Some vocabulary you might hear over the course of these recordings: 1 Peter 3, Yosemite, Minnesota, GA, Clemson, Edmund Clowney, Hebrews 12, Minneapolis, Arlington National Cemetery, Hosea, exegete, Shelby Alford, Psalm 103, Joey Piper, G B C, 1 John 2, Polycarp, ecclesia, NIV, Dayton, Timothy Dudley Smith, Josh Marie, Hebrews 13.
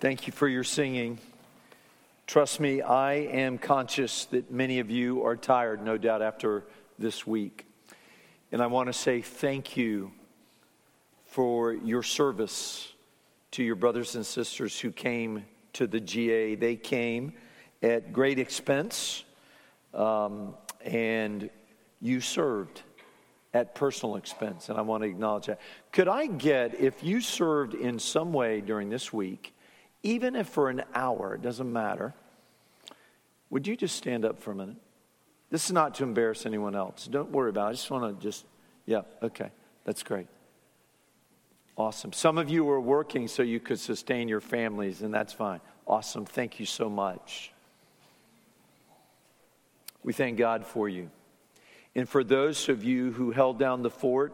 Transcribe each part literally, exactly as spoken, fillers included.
Thank you for your singing. Trust me, I am conscious that many of you are tired, no doubt, after this week. And I want to say thank you for your service to your brothers and sisters who came to the G A. They came at great expense, um, and you served at personal expense, and I want to acknowledge that. Could I get, if you served in some way during this week, even if for an hour, it doesn't matter, would you just stand up for a minute? This is not to embarrass anyone else. Don't worry about it. I just want to just, yeah, okay, that's great. Awesome. Some of you were working so you could sustain your families, and that's fine. Awesome. Thank you so much. We thank God for you. And for those of you who held down the fort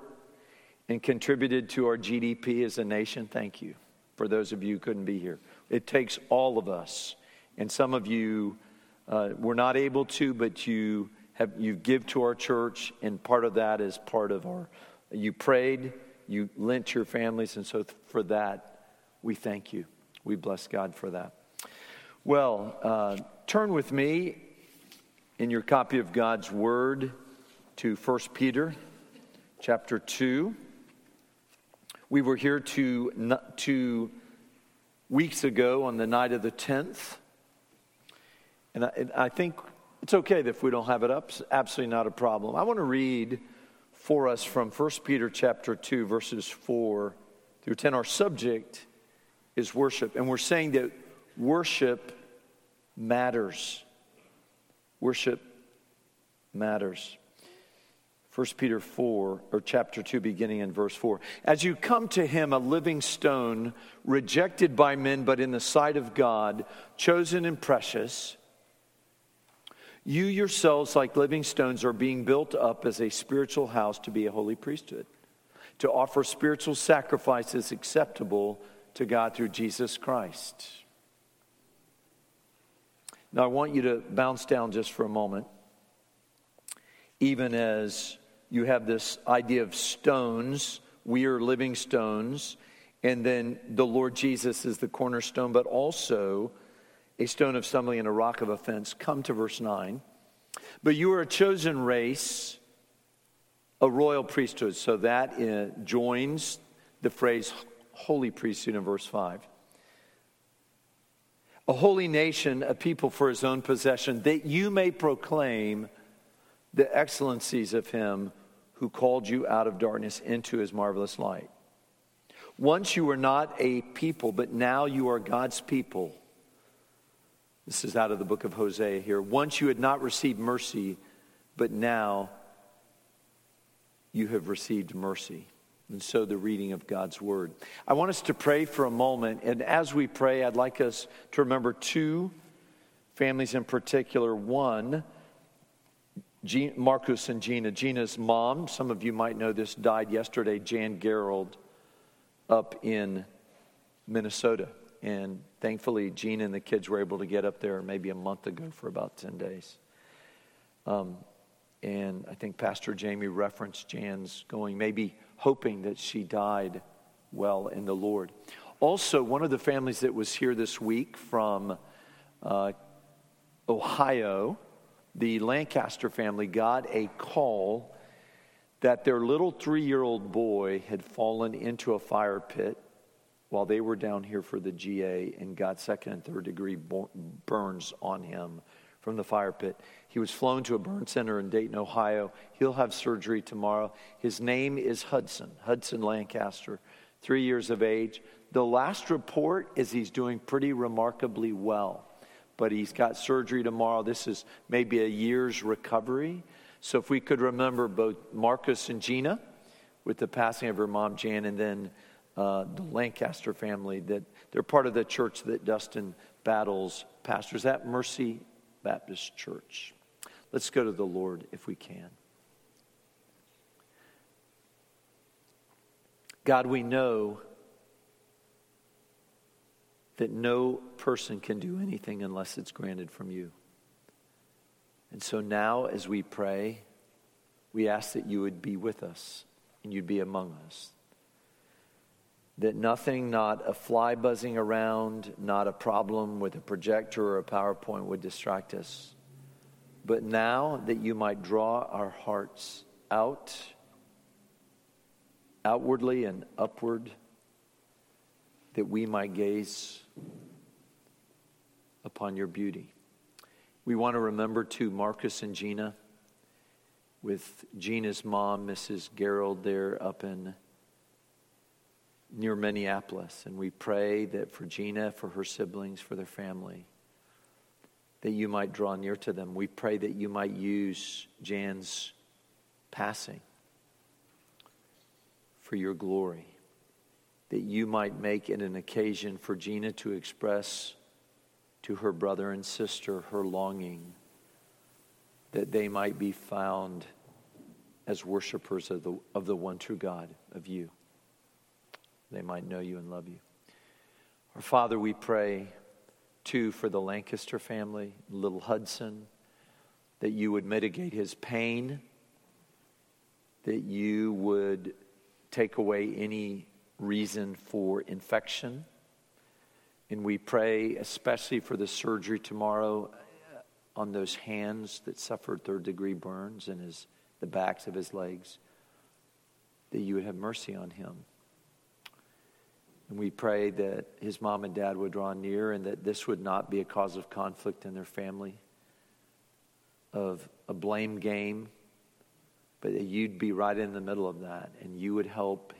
and contributed to our G D P as a nation, thank you. For those of you who couldn't be here. It takes all of us. And some of you uh, were not able to, but you have you give to our church, and part of that is part of our, you prayed, you lent your families, and so th- for that, we thank you. We bless God for that. Well, uh, turn with me in your copy of God's Word to First Peter chapter two. We were here two, two weeks ago on the night of the tenth. And I, and I think it's okay if we don't have it up. It's absolutely not a problem. I want to read for us from First Peter chapter two, verses four through ten. Our subject is worship. And we're saying that worship matters. Worship matters. First Peter four, or chapter two, beginning in verse four. As you come to him, a living stone, rejected by men, but in the sight of God, chosen and precious, you yourselves, like living stones, are being built up as a spiritual house to be a holy priesthood, to offer spiritual sacrifices acceptable to God through Jesus Christ. Now, I want you to bounce down just for a moment, even as you have this idea of stones. We are living stones, and then the Lord Jesus is the cornerstone, but also a stone of stumbling and a rock of offense. Come to verse nine. But you are a chosen race, a royal priesthood. So that uh, joins the phrase holy priesthood in verse five. A holy nation, a people for his own possession, that you may proclaim the excellencies of him who called you out of darkness into his marvelous light. Once you were not a people, but now you are God's people. This is out of the book of Hosea here. Once you had not received mercy, but now you have received mercy. And so the reading of God's word. I want us to pray for a moment. And as we pray, I'd like us to remember two families in particular. One, Marcus and Gina. Gina's mom, some of you might know this, died yesterday, Jan Gerald, up in Minnesota. And thankfully, Gina and the kids were able to get up there maybe a month ago for about ten days. Um, and I think Pastor Jamie referenced Jan's going, maybe hoping that she died well in the Lord. Also, one of the families that was here this week from uh, Ohio, the Lancaster family, got a call that their little three-year-old boy had fallen into a fire pit while they were down here for the G A and got second and third degree burns on him from the fire pit. He was flown to a burn center in Dayton, Ohio. He'll have surgery tomorrow. His name is Hudson, Hudson Lancaster, three years of age. The last report is he's doing pretty remarkably well, but he's got surgery tomorrow. This is maybe a year's recovery. So if we could remember both Marcus and Gina with the passing of her mom, Jan, and then uh, the Lancaster family, that they're part of the church that Dustin Battles pastors at, Mercy Baptist Church. Let's go to the Lord if we can. God, we know that no person can do anything unless it's granted from you. And so now as we pray, we ask that you would be with us and you'd be among us. that nothing, not a fly buzzing around, not a problem with a projector or a PowerPoint would distract us. But now that you might draw our hearts out, outwardly and upward, that we might gaze upon your beauty. We want to remember to Marcus and Gina, with Gina's mom, Missus Gerald, there up in near Minneapolis, and we pray that for Gina, for her siblings, for their family, that you might draw near to them. We pray that you might use Jan's passing for your glory, that you might make it an occasion for Gina to express to her brother and sister her longing that they might be found as worshipers of the, of the one true God, of you. They might know you and love you. Our Father, we pray, too, for the Lancaster family, little Hudson, that you would mitigate his pain, that you would take away any reason for infection. And we pray especially for the surgery tomorrow on those hands that suffered third-degree burns and his the backs of his legs, that you would have mercy on him. And we pray that his mom and dad would draw near and that this would not be a cause of conflict in their family, of a blame game, but that you'd be right in the middle of that, and you would help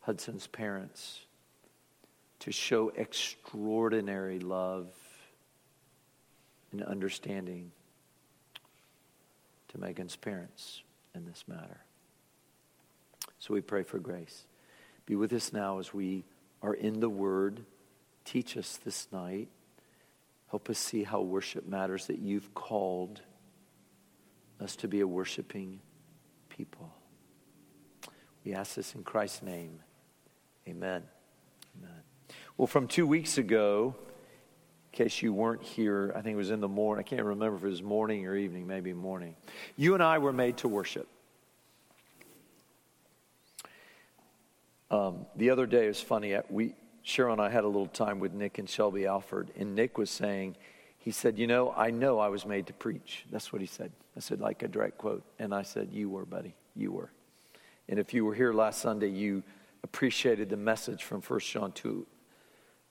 Hudson's parents to show extraordinary love and understanding to Megan's parents in this matter. So we pray for grace. Be with us now as we are in the Word. Teach us this night. Help us see how worship matters, that you've called us to be a worshiping people. We ask this in Christ's name. Amen. Amen. Well, from two weeks ago, in case you weren't here, I think it was in the morning. I can't remember if it was morning or evening, maybe morning. You and I were made to worship. Um, the other day, it was funny. We, Cheryl and I had a little time with Nick and Shelby Alford, and Nick was saying, he said, you know, I know I was made to preach. That's what he said. I said, like a direct quote. And I said, you were, buddy. You were. And if you were here last Sunday, you appreciated the message from First John two.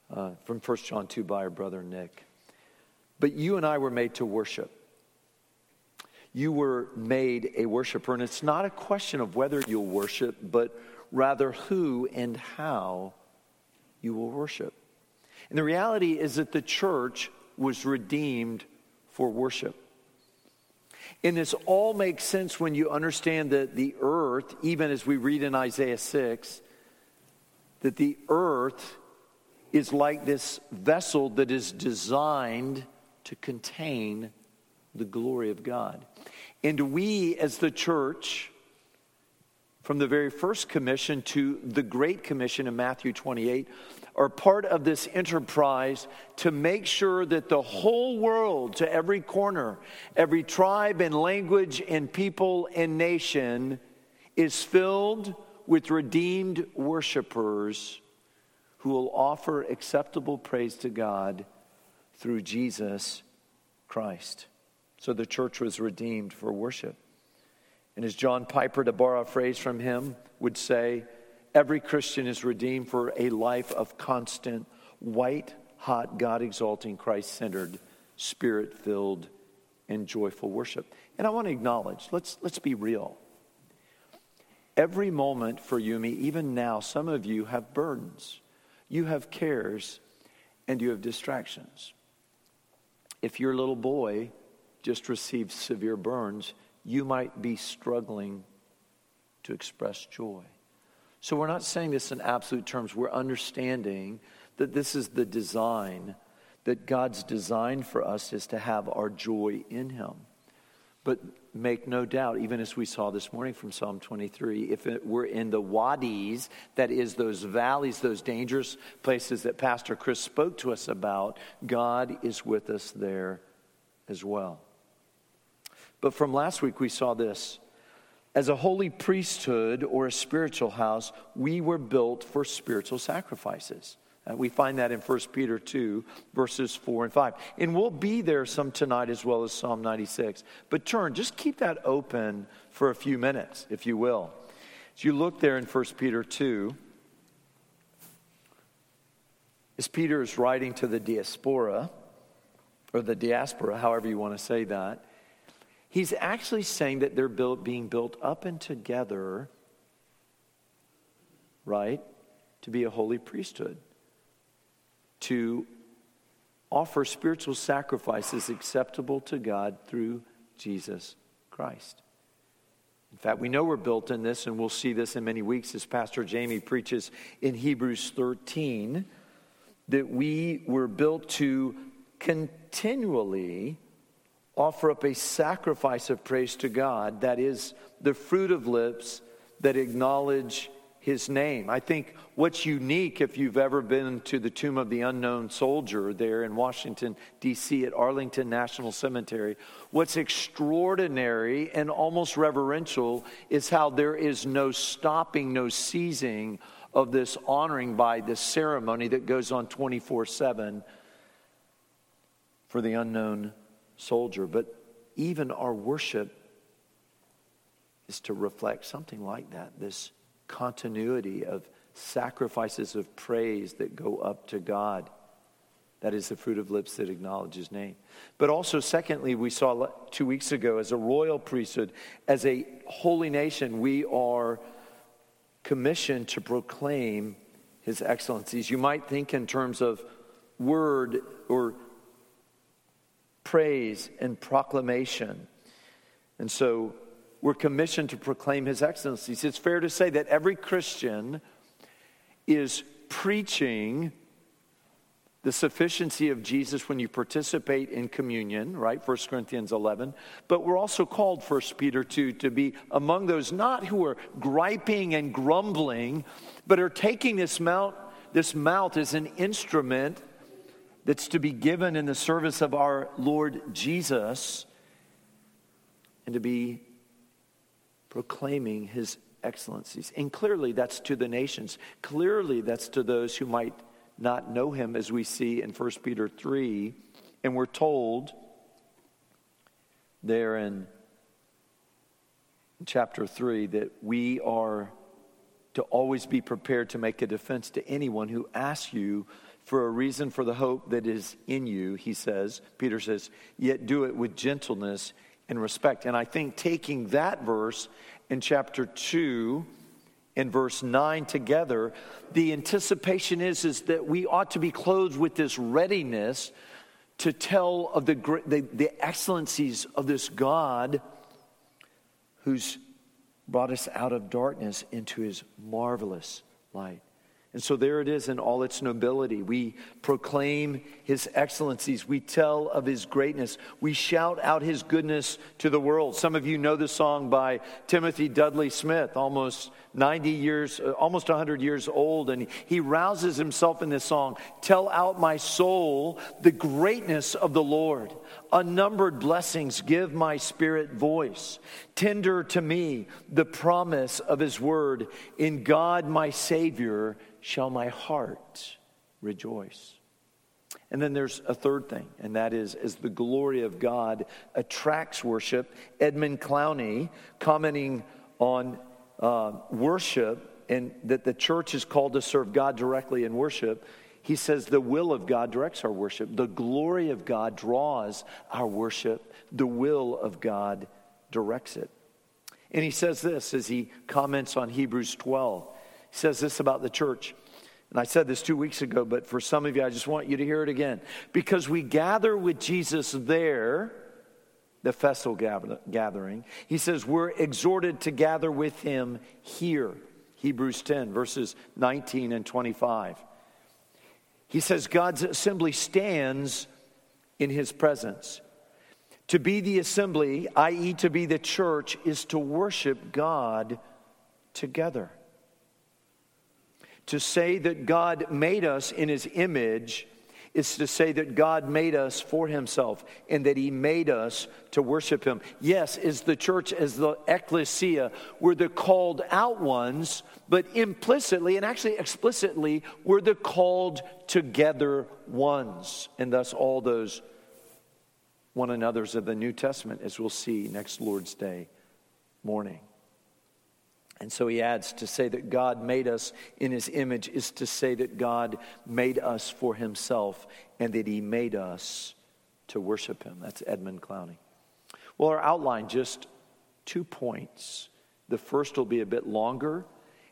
Uh, from First John two by our brother Nick. But you and I were made to worship. You were made a worshiper, and it's not a question of whether you'll worship, but rather who and how you will worship. And the reality is that the church was redeemed for worship. And this all makes sense when you understand that the earth, even as we read in Isaiah six, that the earth is like this vessel that is designed to contain the glory of God. And we as the church, from the very first commission to the Great Commission in Matthew twenty-eight, are part of this enterprise to make sure that the whole world, to every corner, every tribe and language and people and nation, is filled with redeemed worshipers who will offer acceptable praise to God through Jesus Christ. So the church was redeemed for worship. And as John Piper, to borrow a phrase from him, would say, every Christian is redeemed for a life of constant, white-hot, God-exalting, Christ-centered, Spirit-filled, and joyful worship. And I want to acknowledge, let's, let's be real. Every moment for you, me, even now, some of you have burdens. You have cares, and you have distractions. If your little boy just received severe burns, you might be struggling to express joy. So we're not saying this in absolute terms. We're understanding that this is the design, that God's design for us is to have our joy in him. But make no doubt, even as we saw this morning from Psalm twenty-three, if it were in the wadis, that is those valleys, those dangerous places that Pastor Chris spoke to us about, God is with us there as well. But from last week, we saw this. As a holy priesthood or a spiritual house, we were built for spiritual sacrifices. Uh, we find that in First Peter two, verses four and five. And we'll be there some tonight as well as Psalm ninety-six. But turn, just keep that open for a few minutes, if you will. As you look there in First Peter two, as Peter is writing to the diaspora, or the diaspora, however you want to say that, he's actually saying that they're built, being built up and together, right, to be a holy priesthood, to offer spiritual sacrifices acceptable to God through Jesus Christ. In fact, we know we're built in this, and we'll see this in many weeks as Pastor Jamie preaches in Hebrews thirteen, that we were built to continually offer up a sacrifice of praise to God, that is the fruit of lips that acknowledge his name. I think what's unique, if you've ever been to the Tomb of the Unknown Soldier there in Washington, D C at Arlington National Cemetery, what's extraordinary and almost reverential is how there is no stopping, no ceasing of this honoring by this ceremony that goes on twenty-four seven for the unknown soldier. But even our worship is to reflect something like that, this continuity of sacrifices of praise that go up to God. That is the fruit of lips that acknowledge his name. But also, secondly, we saw two weeks ago, as a royal priesthood, as a holy nation, we are commissioned to proclaim his excellencies. You might think in terms of word or praise and proclamation. And so we're commissioned to proclaim his excellencies. It's fair to say that every Christian is preaching the sufficiency of Jesus when you participate in communion, right? First Corinthians eleven. But we're also called, First Peter two, to be among those not who are griping and grumbling, but are taking this mouth, this mouth as an instrument that's to be given in the service of our Lord Jesus, and to be proclaiming his excellencies. And clearly that's to the nations. Clearly that's to those who might not know him, as we see in First Peter three. And we're told there in chapter three that we are to always be prepared to make a defense to anyone who asks you for a reason for the hope that is in you, he says, Peter says, yet do it with gentleness and respect. And I think taking that verse in chapter two and verse nine together, the anticipation is, is that we ought to be clothed with this readiness to tell of the, the, the excellencies of this God who's brought us out of darkness into his marvelous light. And so there it is in all its nobility. We proclaim his excellencies. We tell of his greatness. We shout out his goodness to the world. Some of you know the song by Timothy Dudley Smith, almost ninety years, almost one hundred years old. And he rouses himself in this song, "Tell out my soul the greatness of the Lord. Unnumbered blessings give my spirit voice. Tender to me the promise of his word. In God my Savior shall my heart rejoice." And then there's a third thing, and that is, as the glory of God attracts worship, Edmund Clowney, commenting on uh, worship and that the church is called to serve God directly in worship, he says the will of God directs our worship. The glory of God draws our worship. The will of God directs it. And he says this as he comments on Hebrews twelve. He says this about the church. And I said this two weeks ago, but for some of you, I just want you to hear it again. Because we gather with Jesus there, the festal gathering, he says we're exhorted to gather with him here. Hebrews ten, verses nineteen and twenty-five. He says God's assembly stands in his presence. To be the assembly, that is to be the church, is to worship God together. To say that God made us in his image It's to say that God made us for himself and that he made us to worship him. Yes, as the church, as the ecclesia, we're the called out ones, but implicitly and actually explicitly, we're the called together ones. And thus all those one another's of the New Testament, as we'll see next Lord's Day morning. And so he adds, to say that God made us in his image is to say that God made us for himself and that he made us to worship him. That's Edmund Clowney. Well, our outline, just two points. The first will be a bit longer,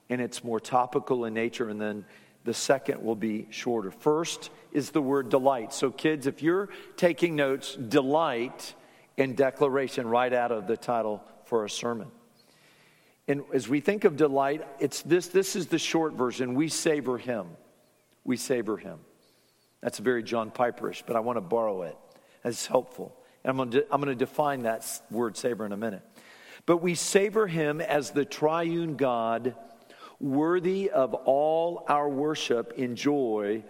and it's more topical in nature, and then the second will be shorter. First is the word delight. So kids, if you're taking notes, delight and declaration right out of the title for our sermon. And as we think of delight, it's this, this is the short version. We savor him. We savor him. That's very John Piperish, but I want to borrow it. That's helpful. And I'm going to, I'm going to define that word savor in a minute. But we savor him as the triune God, worthy of all our worship in joy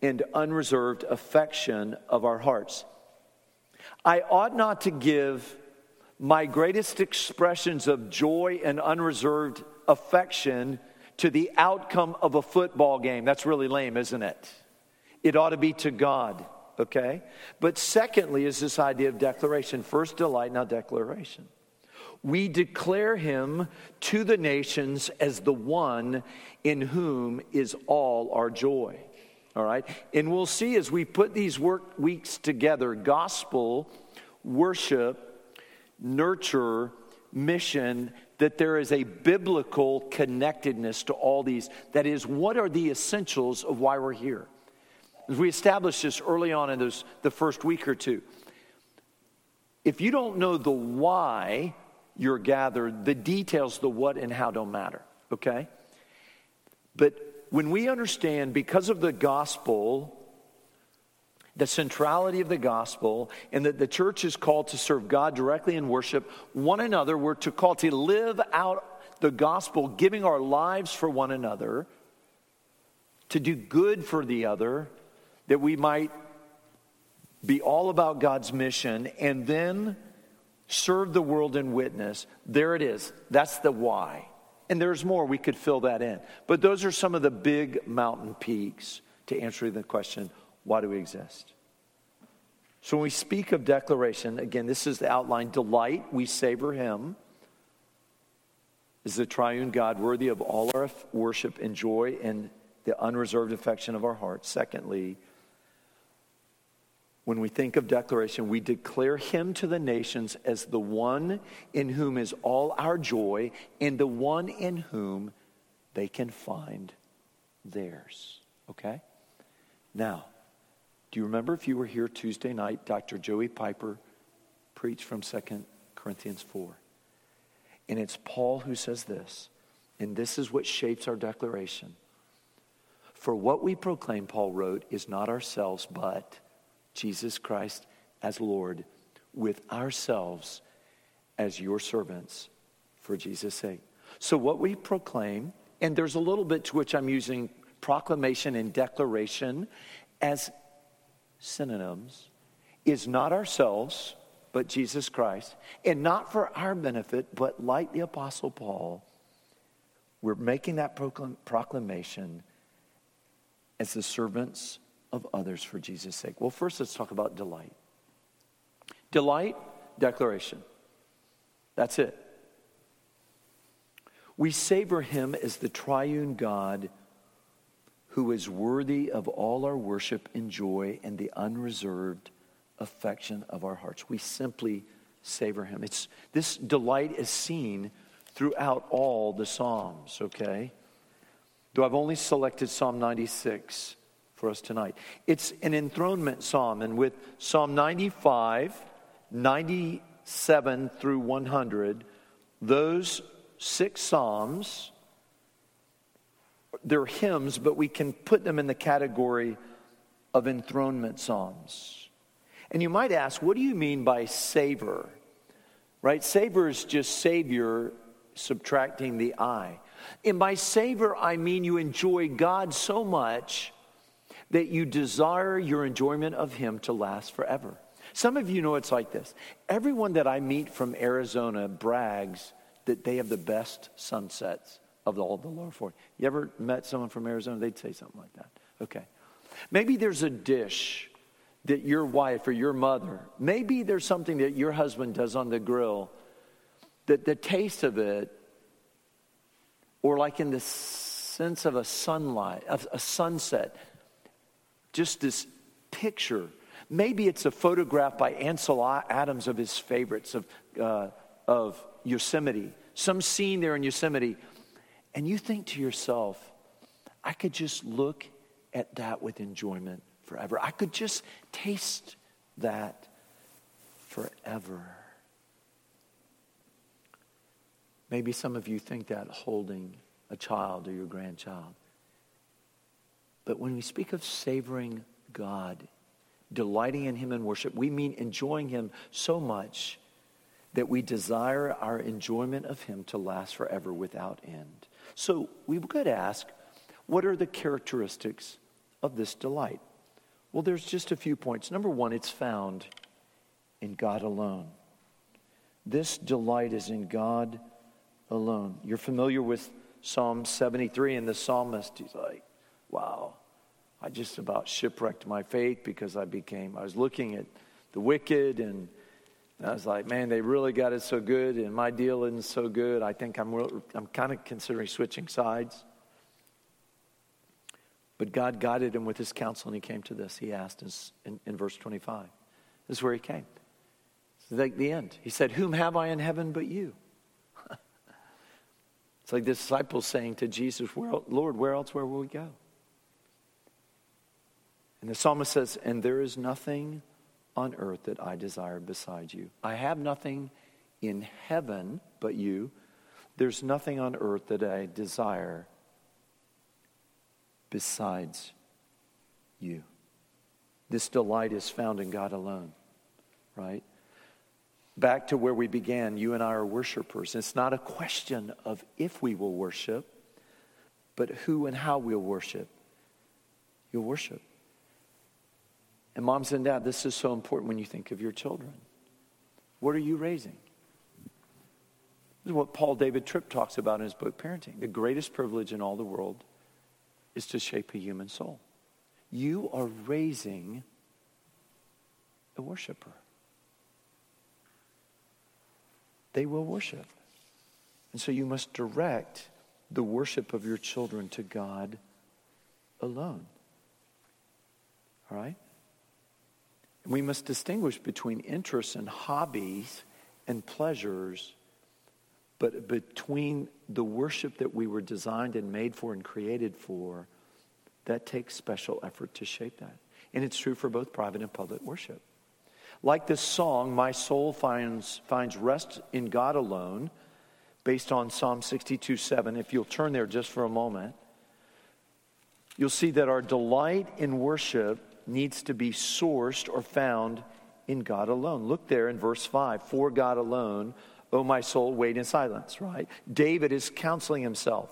and unreserved affection of our hearts. I ought not to give my greatest expressions of joy and unreserved affection to the outcome of a football game. That's really lame, isn't it? It ought to be to God, okay? But secondly is this idea of declaration. First delight, now declaration. We declare him to the nations as the one in whom is all our joy. All right? And we'll see as we put these work weeks together, gospel, worship, nurture, mission, that there is a biblical connectedness to all these. That is, what are the essentials of why we're here? As we established this early on in those, the first week or two. If you don't know the why you're gathered, the details, the what and how don't matter, okay? But when we understand, because of the gospel, the centrality of the gospel, and that the church is called to serve God directly in worship, one another, we're to call to live out the gospel, giving our lives for one another, to do good for the other, that we might be all about God's mission, and then serve the world in witness. There it is. That's the why. And there's more. We could fill that in. But those are some of the big mountain peaks to answer the question, why do we exist? So when we speak of declaration, again, this is the outline. Delight, we savor him, is the triune God worthy of all our worship and joy and the unreserved affection of our hearts. Secondly, when we think of declaration, we declare him to the nations as the one in whom is all our joy and the one in whom they can find theirs. Okay? Now, do you remember, if you were here Tuesday night, Doctor Joey Piper preached from Second Corinthians four. And it's Paul who says this, and this is what shapes our declaration. For what we proclaim, Paul wrote, is not ourselves, but Jesus Christ as Lord, with ourselves as your servants for Jesus' sake. So what we proclaim, and there's a little bit to which I'm using proclamation and declaration as synonyms, is not ourselves, but Jesus Christ, and not for our benefit, but like the Apostle Paul, we're making that proclamation as the servants of others for Jesus' sake. Well, first let's talk about delight. Delight, declaration. That's it. We savor him as the triune God who is worthy of all our worship and joy and the unreserved affection of our hearts. We simply savor him. It's this delight is seen throughout all the Psalms, okay? Though I've only selected Psalm ninety-six for us tonight. It's an enthronement psalm, and with Psalm ninety-five, ninety-seven through one hundred, those six psalms, they're hymns, but we can put them in the category of enthronement psalms. And you might ask, what do you mean by savor? Right? Savor is just savior, subtracting the I. And by savor, I mean you enjoy God so much that you desire your enjoyment of him to last forever. Some of you know it's like this. Everyone that I meet from Arizona brags that they have the best sunsets of all the lower forty. You ever met someone from Arizona? They'd say something like that. Okay. Maybe there's a dish that your wife or your mother, maybe there's something that your husband does on the grill, that the taste of it, or like in the sense of a sunlight, of a sunset, just this picture. Maybe it's a photograph by Ansel Adams of his favorites of uh, of Yosemite, some scene there in Yosemite. And you think to yourself, I could just look at that with enjoyment forever. I could just taste that forever. Maybe some of you think that holding a child or your grandchild. But when we speak of savoring God, delighting in him in worship, we mean enjoying him so much that we desire our enjoyment of him to last forever without end. So we could ask, what are the characteristics of this delight? Well, there's just a few points. Number one, it's found in God alone. This delight is in God alone. You're familiar with Psalm seventy-three and the psalmist. He's like, wow, I just about shipwrecked my faith because I became, I was looking at the wicked and I was like, man, they really got it so good and my deal isn't so good. I think I'm real, I'm kind of considering switching sides. But God guided him with his counsel, and he came to this. He asked in, in verse twenty-five. This is where he came. It's like the end. He said, whom have I in heaven but you? It's like the disciples saying to Jesus, Lord, where else where will we go? And the psalmist says, and there is nothing on earth that I desire beside you. I have nothing in heaven but you. There's nothing on earth that I desire besides you. This delight is found in God alone, right? Back to where we began, you and I are worshipers. It's not a question of if we will worship, but who and how we'll worship. You'll worship. And moms and dads, this is so important when you think of your children. What are you raising? This is what Paul David Tripp talks about in his book, Parenting. The greatest privilege in all the world is to shape a human soul. You are raising a worshiper. They will worship. And so you must direct the worship of your children to God alone. All right? And we must distinguish between interests and hobbies and pleasures, but between the worship that we were designed and made for and created for, that takes special effort to shape that. And it's true for both private and public worship. Like this song, my soul finds finds rest in God alone, based on Psalm sixty-two seven. If you'll turn there just for a moment, you'll see that our delight in worship needs to be sourced or found in God alone. Look there in verse five, for God alone, O my soul, wait in silence, right? David is counseling himself.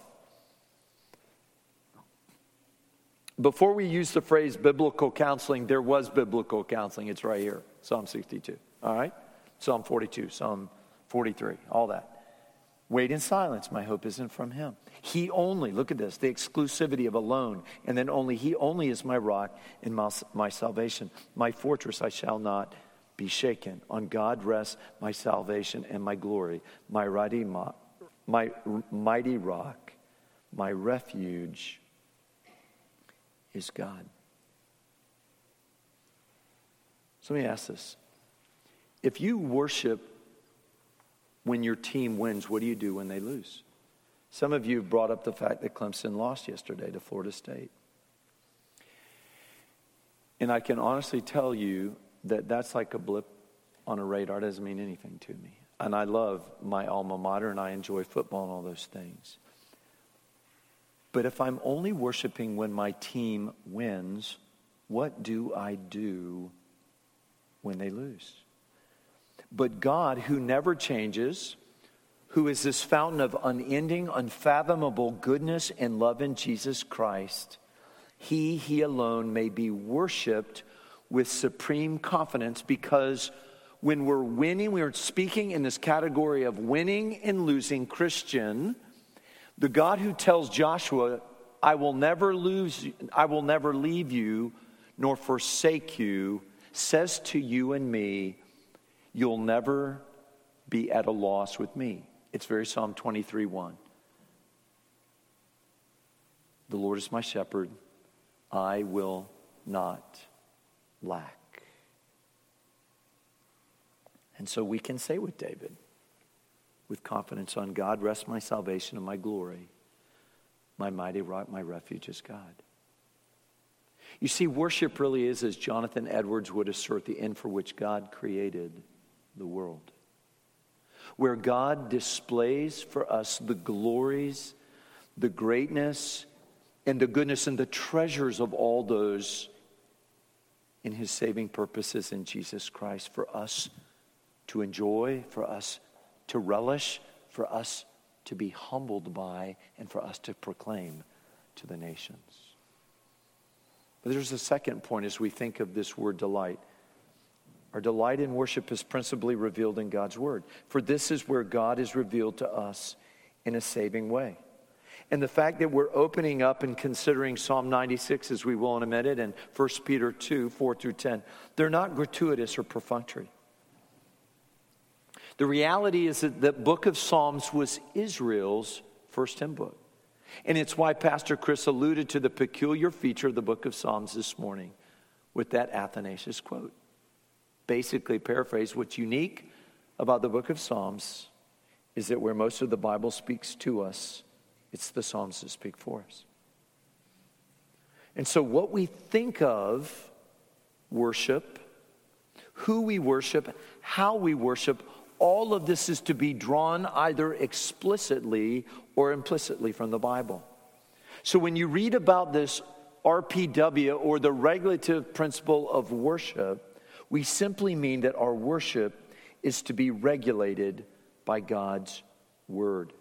Before we use the phrase biblical counseling, there was biblical counseling. It's right here, Psalm sixty-two, all right? Psalm forty-two, Psalm forty-three, all that. Wait in silence, my hope isn't from him. He only, look at this, the exclusivity of alone, and then only, he only is my rock and my, my salvation. My fortress I shall not be shaken. On God rests my salvation and my glory, my mighty, my mighty rock, my refuge is God. So let me ask this. If you worship when your team wins, what do you do when they lose? Some of you brought up the fact that Clemson lost yesterday to Florida State. And I can honestly tell you that that's like a blip on a radar. It doesn't mean anything to me. And I love my alma mater and I enjoy football and all those things. But if I'm only worshiping when my team wins, what do I do when they lose? But God, who never changes, who is this fountain of unending, unfathomable goodness and love in Jesus Christ, He, he alone may be worshiped with supreme confidence, because when we're winning, we are speaking in this category of winning and losing Christian. The God who tells Joshua, I will never lose, I will never leave you nor forsake you, says to you and me, you'll never be at a loss with me. It's very Psalm twenty-three, one. The Lord is my shepherd, I will not lack. And so we can say with David, with confidence, on God rests my salvation and my glory. My mighty rock, my refuge is God. You see, worship really is, as Jonathan Edwards would assert, the end for which God created the world, where God displays for us the glories, the greatness, and the goodness and the treasures of all those in his saving purposes in Jesus Christ, for us to enjoy, for us to relish, for us to be humbled by, and for us to proclaim to the nations. But there's a second point as we think of this word delight. Our delight in worship is principally revealed in God's word, for this is where God is revealed to us in a saving way. And the fact that we're opening up and considering Psalm ninety-six, as we will in a minute, and First Peter two, four through ten, they're not gratuitous or perfunctory. The reality is that the book of Psalms was Israel's first hymn book. And it's why Pastor Chris alluded to the peculiar feature of the book of Psalms this morning with that Athanasius quote. Basically, paraphrase, what's unique about the book of Psalms is that where most of the Bible speaks to us, it's the Psalms that speak for us. And so what we think of worship, who we worship, how we worship, all of this is to be drawn either explicitly or implicitly from the Bible. So when you read about this R P W, or the regulative principle of worship, we simply mean that our worship is to be regulated by God's word.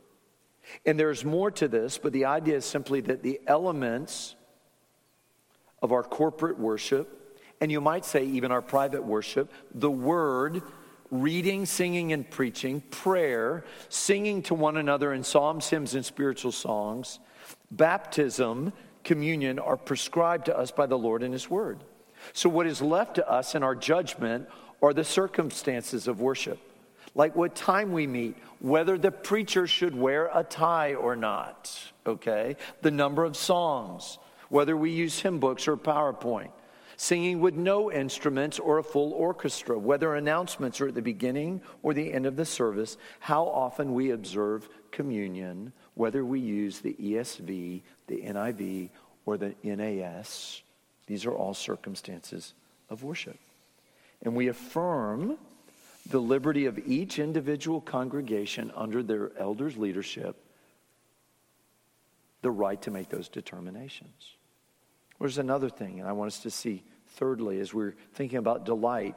And there's more to this, but the idea is simply that the elements of our corporate worship, and you might say even our private worship, the word, reading, singing, and preaching, prayer, singing to one another in psalms, hymns, and spiritual songs, baptism, communion, are prescribed to us by the Lord in his word. So what is left to us in our judgment are the circumstances of worship, like what time we meet, whether the preacher should wear a tie or not, okay? The number of songs, whether we use hymn books or PowerPoint. Singing with no instruments or a full orchestra, whether announcements are at the beginning or the end of the service, how often we observe communion, whether we use the E S V, the N I V, or the N A S. These are all circumstances of worship. And we affirm the liberty of each individual congregation under their elders' leadership, the right to make those determinations. There's another thing, and I want us to see, thirdly, as we're thinking about delight,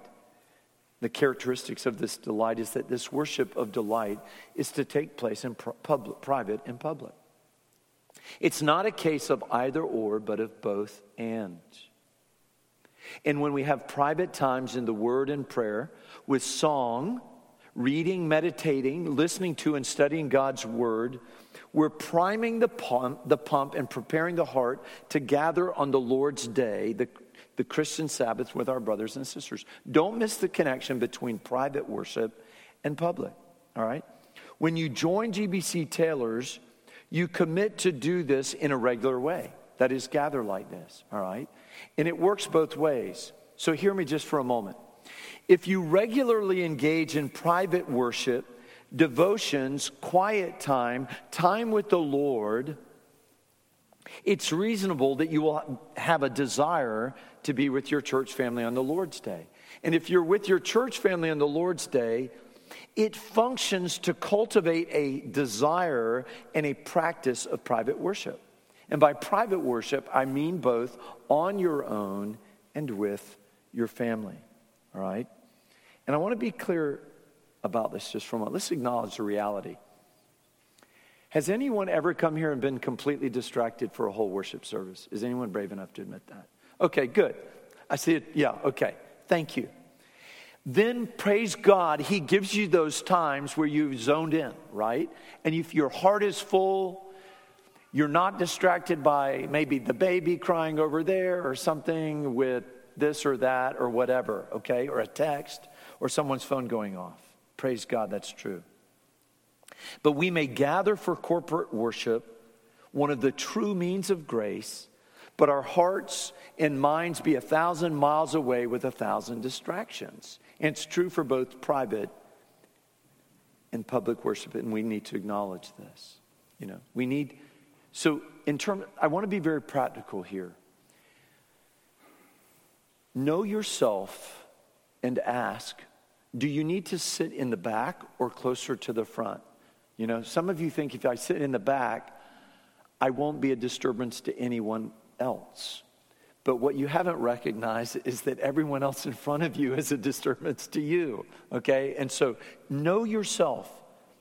the characteristics of this delight is that this worship of delight is to take place in public, private and public. It's not a case of either or, but of both and. And when we have private times in the word and prayer with song, reading, meditating, listening to and studying God's word, we're priming the pump, the pump and preparing the heart to gather on the Lord's day, the, the Christian Sabbath, with our brothers and sisters. Don't miss the connection between private worship and public, all right? When you join G B C Taylor's, you commit to do this in a regular way. That is, gather like this, all right? And it works both ways. So hear me just for a moment. If you regularly engage in private worship, devotions, quiet time, time with the Lord, it's reasonable that you will have a desire to be with your church family on the Lord's day. And if you're with your church family on the Lord's day, it functions to cultivate a desire and a practice of private worship. And by private worship, I mean both on your own and with your family. All right? And I want to be clear about this just for a moment. Let's acknowledge the reality. Has anyone ever come here and been completely distracted for a whole worship service? Is anyone brave enough to admit that? Okay, good. I see it. Yeah, okay. Thank you. Then praise God, he gives you those times where you've zoned in, right? And if your heart is full, you're not distracted by maybe the baby crying over there or something with this or that or whatever, okay? Or a text or someone's phone going off. Praise God, that's true. But we may gather for corporate worship, one of the true means of grace, but our hearts and minds be a thousand miles away with a thousand distractions. And it's true for both private and public worship, and we need to acknowledge this. You know, we need, so in terms, I want to be very practical here. Know yourself and ask, do you need to sit in the back or closer to the front? You know, some of you think if I sit in the back, I won't be a disturbance to anyone else. But what you haven't recognized is that everyone else in front of you is a disturbance to you, okay? And so know yourself.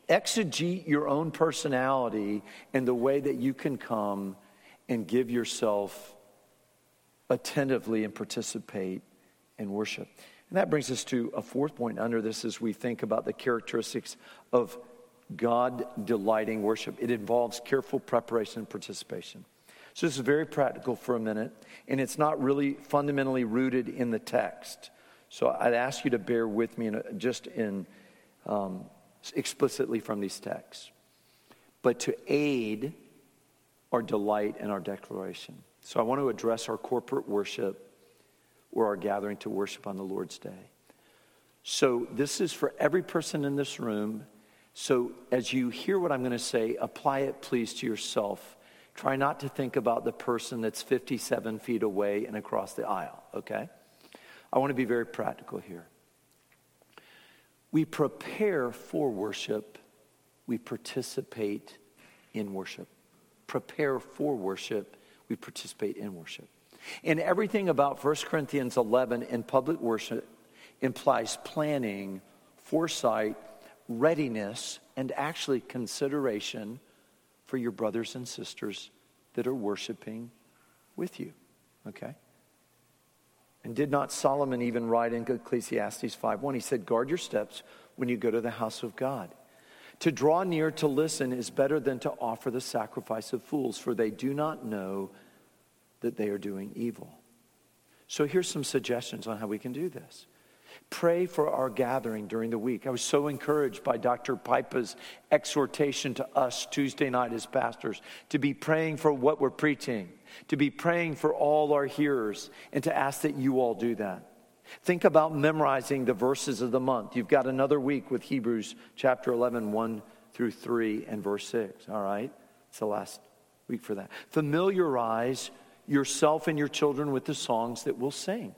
Exegete your own personality and the way that you can come and give yourself attentively and participate in worship. And that brings us to a fourth point under this as we think about the characteristics of God-delighting worship. It involves careful preparation and participation. So this is very practical for a minute, and it's not really fundamentally rooted in the text. So I'd ask you to bear with me in a, just in um, explicitly from these texts, but to aid our delight and our declaration. So I want to address our corporate worship or our gathering to worship on the Lord's Day. So this is for every person in this room. So as you hear what I'm going to say, apply it, please, to yourself. Try not to think about the person that's fifty-seven feet away and across the aisle, okay? I want to be very practical here. We prepare for worship. We participate in worship. Prepare for worship. We participate in worship. And everything about First Corinthians eleven in public worship implies planning, foresight, readiness, and actually consideration for your brothers and sisters that are worshiping with you, okay? And did not Solomon even write in Ecclesiastes five one? He said, guard your steps when you go to the house of God. To draw near to listen is better than to offer the sacrifice of fools, for they do not know that they are doing evil. So here's some suggestions on how we can do this. Pray for our gathering during the week. I was so encouraged by Doctor Piper's exhortation to us Tuesday night as pastors to be praying for what we're preaching, to be praying for all our hearers, and to ask that you all do that. Think about memorizing the verses of the month. You've got another week with Hebrews chapter eleven, one through three and verse six. All right? It's the last week for that. Familiarize yourself and your children with the songs that we'll sing.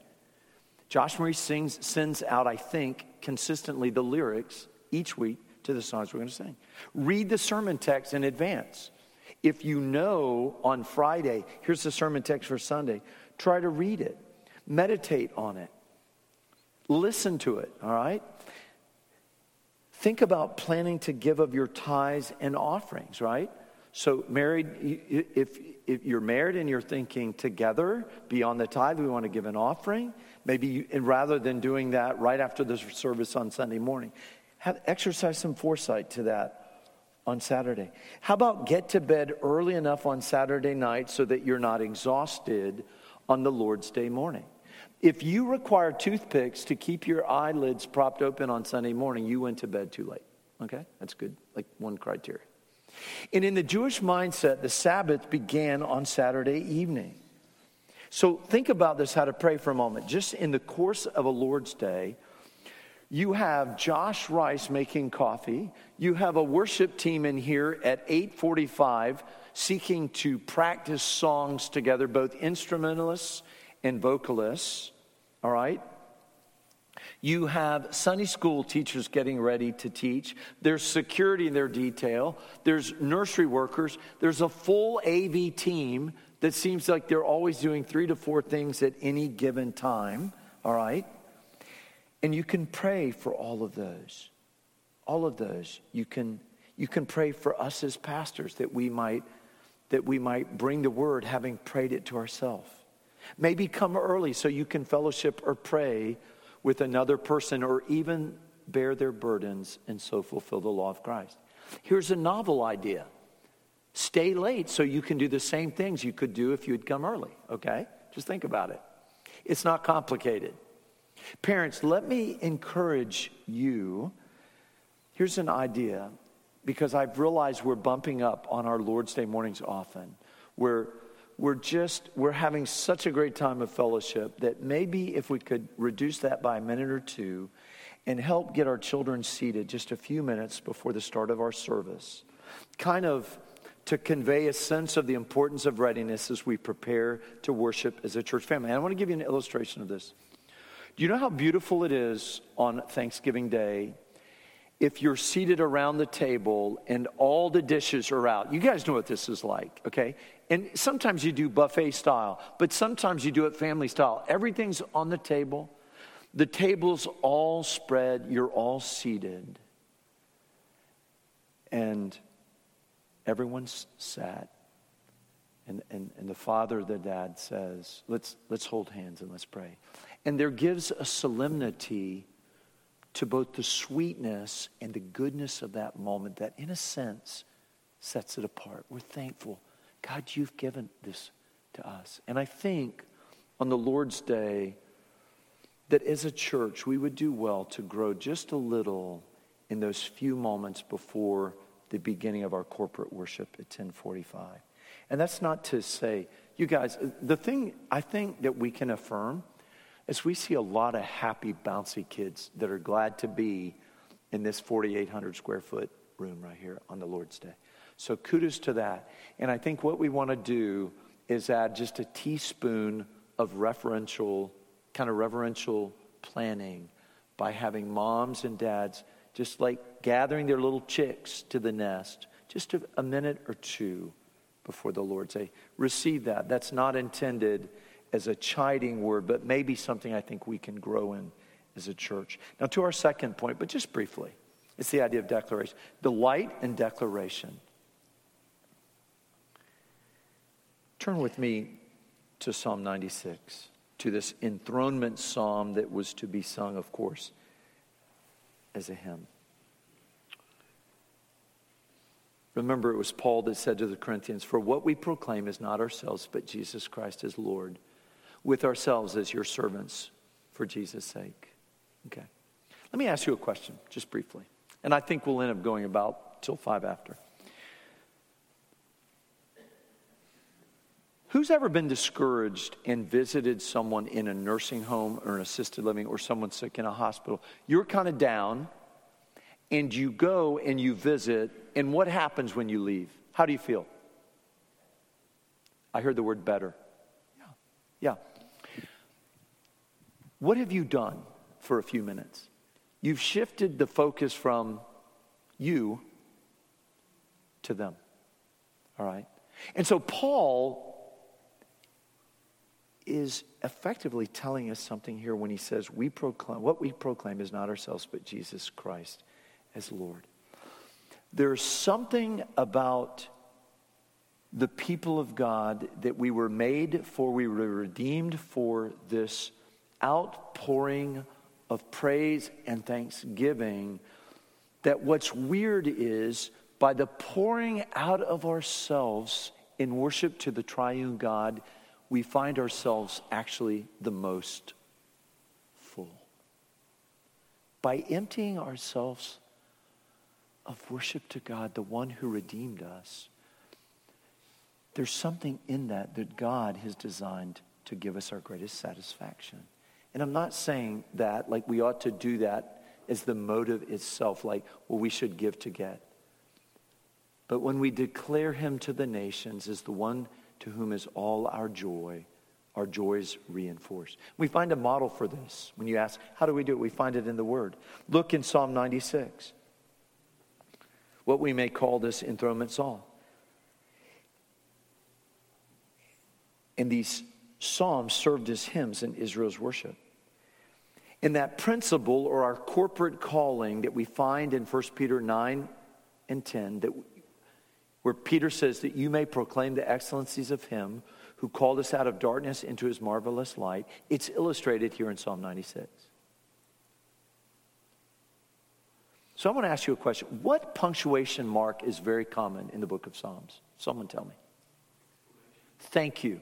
Josh Marie sings, sends out, I think, consistently the lyrics each week to the songs we're going to sing. Read the sermon text in advance. If you know on Friday, here's the sermon text for Sunday, try to read it. Meditate on it. Listen to it, all right? Think about planning to give of your tithes and offerings, right? So married, if, if you're married and you're thinking together, beyond the tithe, we want to give an offering. Maybe you, and rather than doing that right after the service on Sunday morning, have, exercise some foresight to that on Saturday. How about get to bed early enough on Saturday night so that you're not exhausted on the Lord's Day morning? If you require toothpicks to keep your eyelids propped open on Sunday morning, you went to bed too late. Okay? That's good. Like one criteria. And in the Jewish mindset, the Sabbath began on Saturday evening. So think about this, how to pray for a moment. Just in the course of a Lord's Day, you have Josh Rice making coffee. You have a worship team in here at eight forty-five seeking to practice songs together, both instrumentalists and vocalists, all right? You have Sunday school teachers getting ready to teach. There's security in their detail. There's nursery workers. There's a full A V team that seems like they're always doing three to four things at any given time, all right? And you can pray for all of those. All of those. You can You can pray for us as pastors that we might that we might bring the word having prayed it to ourselves. Maybe come early so you can fellowship or pray with another person or even bear their burdens and so fulfill the law of Christ. Here's a novel idea. Stay late so you can do the same things you could do if you had come early, okay? Just think about it. It's not complicated. Parents, let me encourage you. Here's an idea, because I've realized we're bumping up on our Lord's Day mornings often. We're we're just we're having such a great time of fellowship that maybe if we could reduce that by a minute or two and help get our children seated just a few minutes before the start of our service, kind of to convey a sense of the importance of readiness as we prepare to worship as a church family. And I want to give you an illustration of this. Do you know how beautiful it is on Thanksgiving Day if you're seated around the table and all the dishes are out? You guys know what this is like, okay? And sometimes you do buffet style, but sometimes you do it family style. Everything's on the table. The table's all spread. You're all seated. And everyone's sat, and, and, and the father, the dad says, let's, let's hold hands and let's pray. And there gives a solemnity to both the sweetness and the goodness of that moment that, in a sense, sets it apart. We're thankful. God, you've given this to us. And I think on the Lord's Day that as a church, we would do well to grow just a little in those few moments before the beginning of our corporate worship at ten forty-five. And that's not to say, you guys, the thing I think that we can affirm is we see a lot of happy, bouncy kids that are glad to be in this forty-eight hundred square foot room right here on the Lord's Day. So kudos to that. And I think what we want to do is add just a teaspoon of referential, kind of reverential planning by having moms and dads just like gathering their little chicks to the nest, just a, a minute or two before the Lord's Day. Receive that. That's not intended as a chiding word, but maybe something I think we can grow in as a church. Now to our second point, but just briefly, it's the idea of declaration. Delight and declaration. Turn with me to Psalm ninety-six, to this enthronement psalm that was to be sung, of course, as a hymn. Remember, it was Paul that said to the Corinthians, "For what we proclaim is not ourselves, but Jesus Christ as Lord, with ourselves as your servants for Jesus' sake." Okay. Let me ask you a question, just briefly. And I think we'll end up going about till five after. Who's ever been discouraged and visited someone in a nursing home or an assisted living or someone sick in a hospital? You're kind of down, and you go and you visit, and what happens when you leave? How do you feel? I heard the word better. Yeah. Yeah. What have you done for a few minutes? You've shifted the focus from you to them. All right? And so Paul is effectively telling us something here when he says we proclaim what we proclaim is not ourselves but Jesus Christ as Lord. There's something about the people of God that we were made for, we were redeemed for this outpouring of praise and thanksgiving, that what's weird is by the pouring out of ourselves in worship to the triune God, we find ourselves actually the most full. By emptying ourselves of worship to God, the one who redeemed us, there's something in that that God has designed to give us our greatest satisfaction. And I'm not saying that like we ought to do that as the motive itself, like, well, we should give to get. But when we declare him to the nations as the one to whom is all our joy, our joys reinforced. We find a model for this. When you ask, how do we do it? We find it in the Word. Look in Psalm ninety-six, what we may call this enthronement psalm. And these psalms served as hymns in Israel's worship. And that principle or our corporate calling that we find in First Peter nine, and ten, that where Peter says that you may proclaim the excellencies of him who called us out of darkness into his marvelous light, it's illustrated here in Psalm ninety-six. So I want to ask you a question. What punctuation mark is very common in the book of Psalms? Someone tell me. Thank you.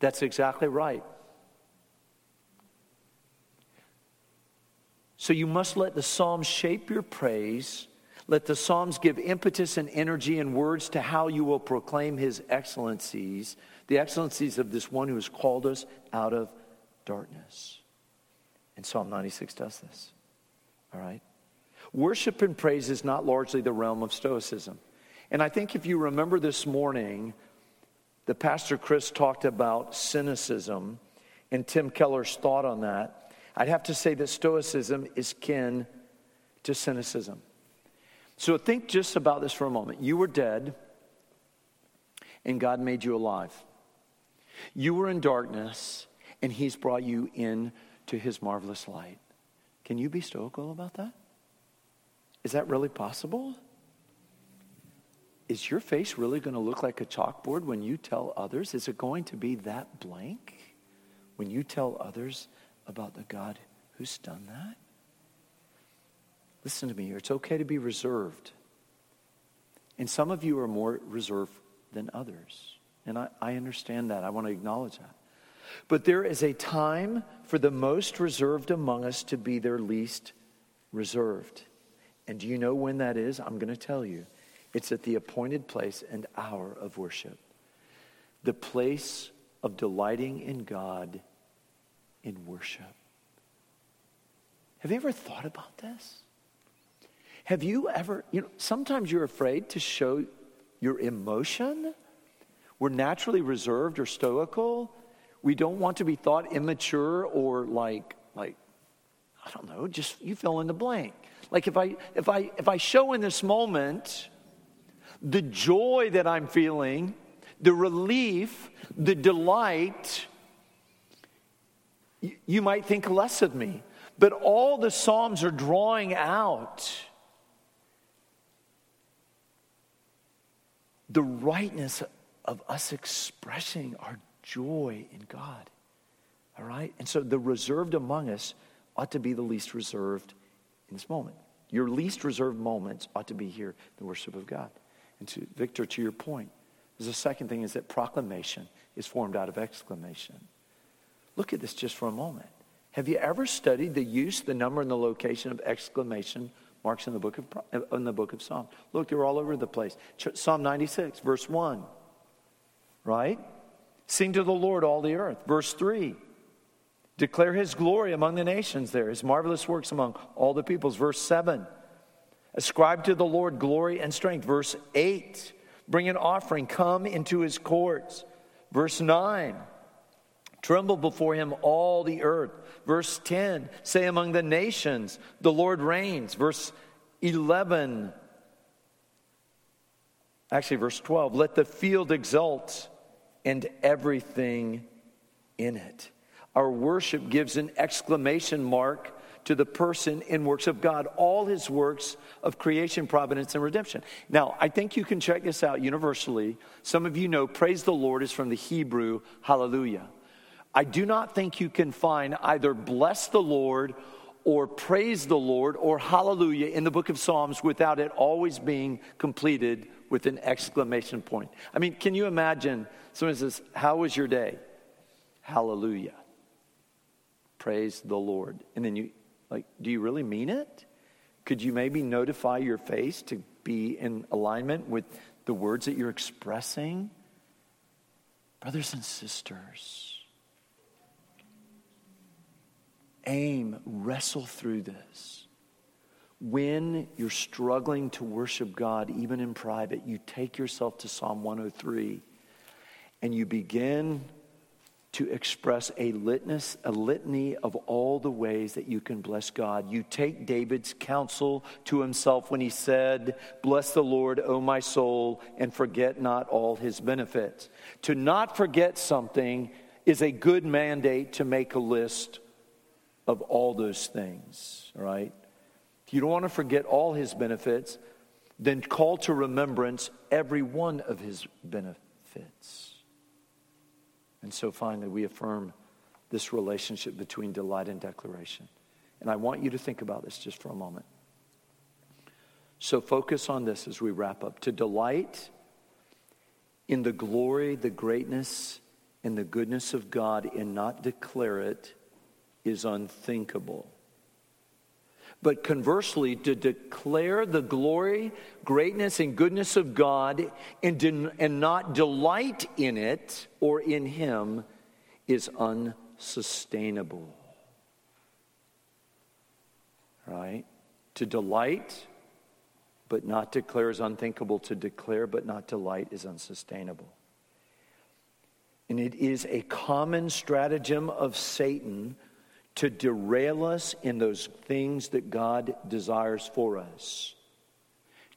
That's exactly right. So you must let the Psalms shape your praise. Let the Psalms give impetus and energy and words to how you will proclaim his excellencies, the excellencies of this one who has called us out of darkness. And Psalm ninety-six does this. All right? Worship and praise is not largely the realm of Stoicism. And I think if you remember this morning, the Pastor Chris talked about cynicism and Tim Keller's thought on that. I'd have to say that Stoicism is kin to cynicism. So think just about this for a moment. You were dead, and God made you alive. You were in darkness, and he's brought you in to his marvelous light. Can you be stoical about that? Is that really possible? Is your face really going to look like a chalkboard when you tell others? Is it going to be that blank when you tell others about the God who's done that? Listen to me here. It's okay to be reserved. And some of you are more reserved than others. And I, I understand that. I want to acknowledge that. But there is a time for the most reserved among us to be their least reserved. And do you know when that is? I'm going to tell you. It's at the appointed place and hour of worship. The place of delighting in God in worship. Have you ever thought about this? Have you ever, you know, sometimes you're afraid to show your emotion. We're naturally reserved or stoical. We don't want to be thought immature or like, like, I don't know, just you fill in the blank. Like if I, if I, if I show in this moment the joy that I'm feeling, the relief, the delight, you, you might think less of me. But all the Psalms are drawing out the rightness of us expressing our joy in God, all right? And so the reserved among us ought to be the least reserved in this moment. Your least reserved moments ought to be here, the worship of God. And to Victor, to your point, the second thing is that proclamation is formed out of exclamation. Look at this just for a moment. Have you ever studied the use, the number, and the location of exclamation marks in the book of in the book of Psalms? Look, they're all over the place. Psalm ninety-six, verse one, right? Sing to the Lord, all the earth. Verse three, declare his glory among the nations there, his marvelous works among all the peoples. Verse seven, ascribe to the Lord glory and strength. Verse eight, bring an offering, come into his courts. Verse nine, tremble before him, all the earth. Verse ten, say among the nations, the Lord reigns. Verse eleven, actually verse twelve, let the field exult and everything in it. Our worship gives an exclamation mark to the person and works of God, all his works of creation, providence, and redemption. Now, I think you can check this out universally. Some of you know praise the Lord is from the Hebrew hallelujah. I do not think you can find either bless the Lord or praise the Lord or hallelujah in the book of Psalms without it always being completed with an exclamation point. I mean, can you imagine someone says, how was your day? Hallelujah. Praise the Lord. And then you, like, do you really mean it? Could you maybe notify your face to be in alignment with the words that you're expressing? Brothers and sisters, aim, wrestle through this. When you're struggling to worship God, even in private, you take yourself to Psalm one oh three and you begin to express a litness, a litany of all the ways that you can bless God. You take David's counsel to himself when he said, bless the Lord, O my soul, and forget not all his benefits. To not forget something is a good mandate to make a list of all those things, all right? If you don't want to forget all his benefits, then call to remembrance every one of his benefits. And so finally, we affirm this relationship between delight and declaration. And I want you to think about this just for a moment. So focus on this as we wrap up. To delight in the glory, the greatness, and the goodness of God and not declare it is unthinkable. But conversely, to declare the glory, greatness, and goodness of God and, de- and not delight in it or in him is unsustainable. Right? To delight but not declare is unthinkable. To declare but not delight is unsustainable. And it is a common stratagem of Satan to derail us in those things that God desires for us.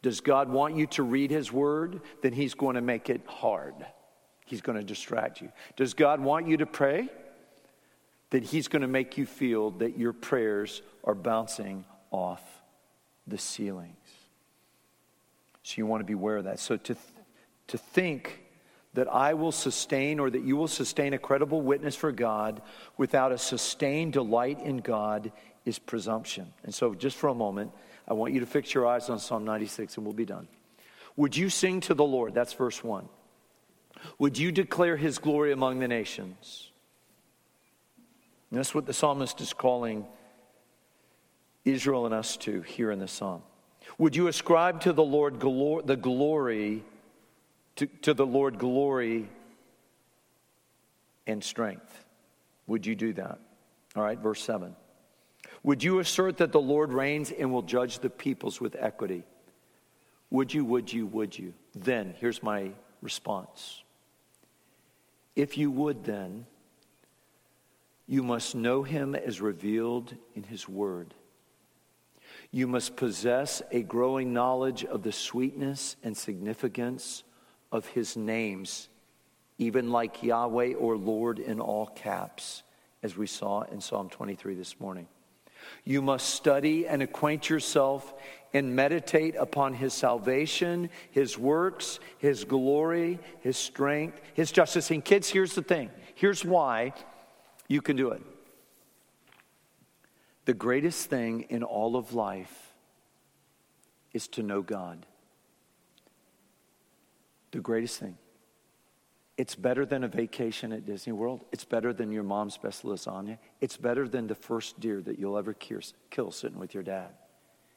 Does God want you to read his word? Then he's going to make it hard. He's going to distract you. Does God want you to pray? Then he's going to make you feel that your prayers are bouncing off the ceilings. So you want to be aware of that. So to, th- to think that I will sustain or that you will sustain a credible witness for God without a sustained delight in God is presumption. And so just for a moment, I want you to fix your eyes on Psalm ninety-six and we'll be done. Would you sing to the Lord? That's verse one. Would you declare his glory among the nations? And that's what the psalmist is calling Israel and us to here in the psalm. Would you ascribe to the Lord glo- the glory To, to the Lord glory and strength? Would you do that? All right, verse seven. Would you assert that the Lord reigns and will judge the peoples with equity? Would you, would you, would you? Then, here's my response. If you would then, you must know him as revealed in his word. You must possess a growing knowledge of the sweetness and significance of his names, even like Yahweh or Lord in all caps, as we saw in Psalm twenty-three this morning. You must study and acquaint yourself and meditate upon his salvation, his works, his glory, his strength, his justice. And kids, here's the thing. Here's why you can do it. The greatest thing in all of life is to know God. The greatest thing. It's better than a vacation at Disney World. It's better than your mom's best lasagna. It's better than the first deer that you'll ever kill sitting with your dad.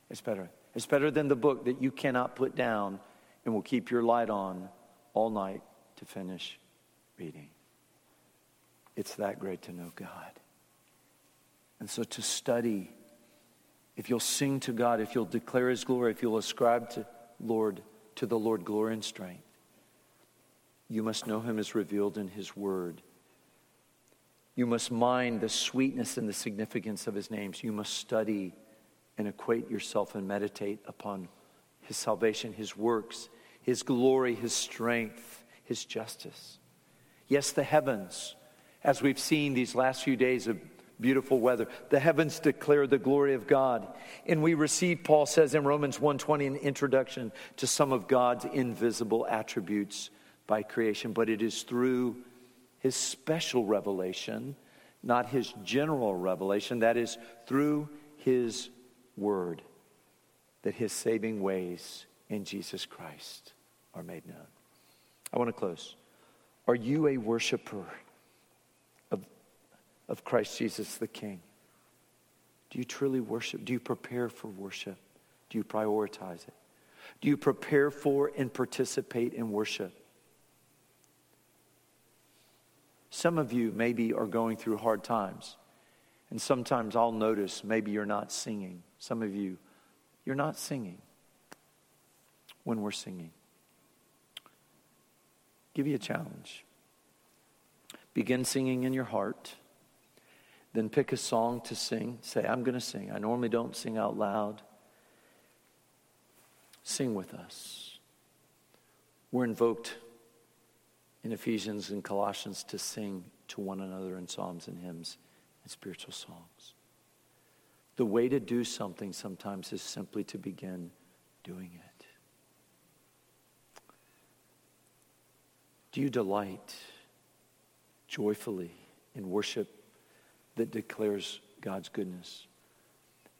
It's better. It's better than the book that you cannot put down and will keep your light on all night to finish reading. It's that great to know God. And so to study, if you'll sing to God, if you'll declare his glory, if you'll ascribe to Lord, to the Lord glory and strength, you must know him as revealed in his word. You must mind the sweetness and the significance of his names. You must study and acquaint yourself and meditate upon his salvation, his works, his glory, his strength, his justice. Yes, the heavens, as we've seen these last few days of beautiful weather, the heavens declare the glory of God. And we receive, Paul says in Romans one twenty, an introduction to some of God's invisible attributes by creation, but it is through his special revelation, not his general revelation, that is through his word, that his saving ways in Jesus Christ are made known. I want to close. Are you a worshiper of, of Christ Jesus the King? Do you truly worship? Do you prepare for worship? Do you prioritize it? Do you prepare for and participate in worship? Some of you maybe are going through hard times, and sometimes I'll notice maybe you're not singing. Some of you, you're not singing when we're singing. Give you a challenge. Begin singing in your heart. Then pick a song to sing. Say, I'm going to sing. I normally don't sing out loud. Sing with us. We're invoked in Ephesians and Colossians to sing to one another in psalms and hymns and spiritual songs. The way to do something sometimes is simply to begin doing it. Do you delight joyfully in worship that declares God's goodness?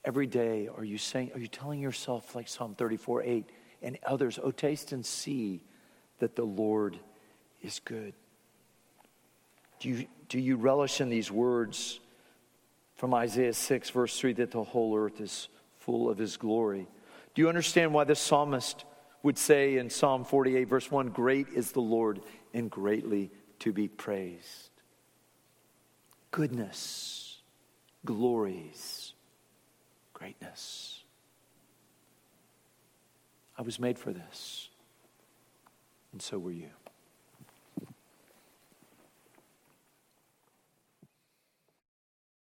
Every day, are you saying, are you telling yourself like Psalm thirty-four eight and others, oh, taste and see that the Lord is good? Do you, do you relish in these words from Isaiah six, verse three, that the whole earth is full of his glory? Do you understand why the psalmist would say in Psalm forty-eight, verse one, great is the Lord and greatly to be praised? Goodness, glories, greatness. I was made for this, and so were you.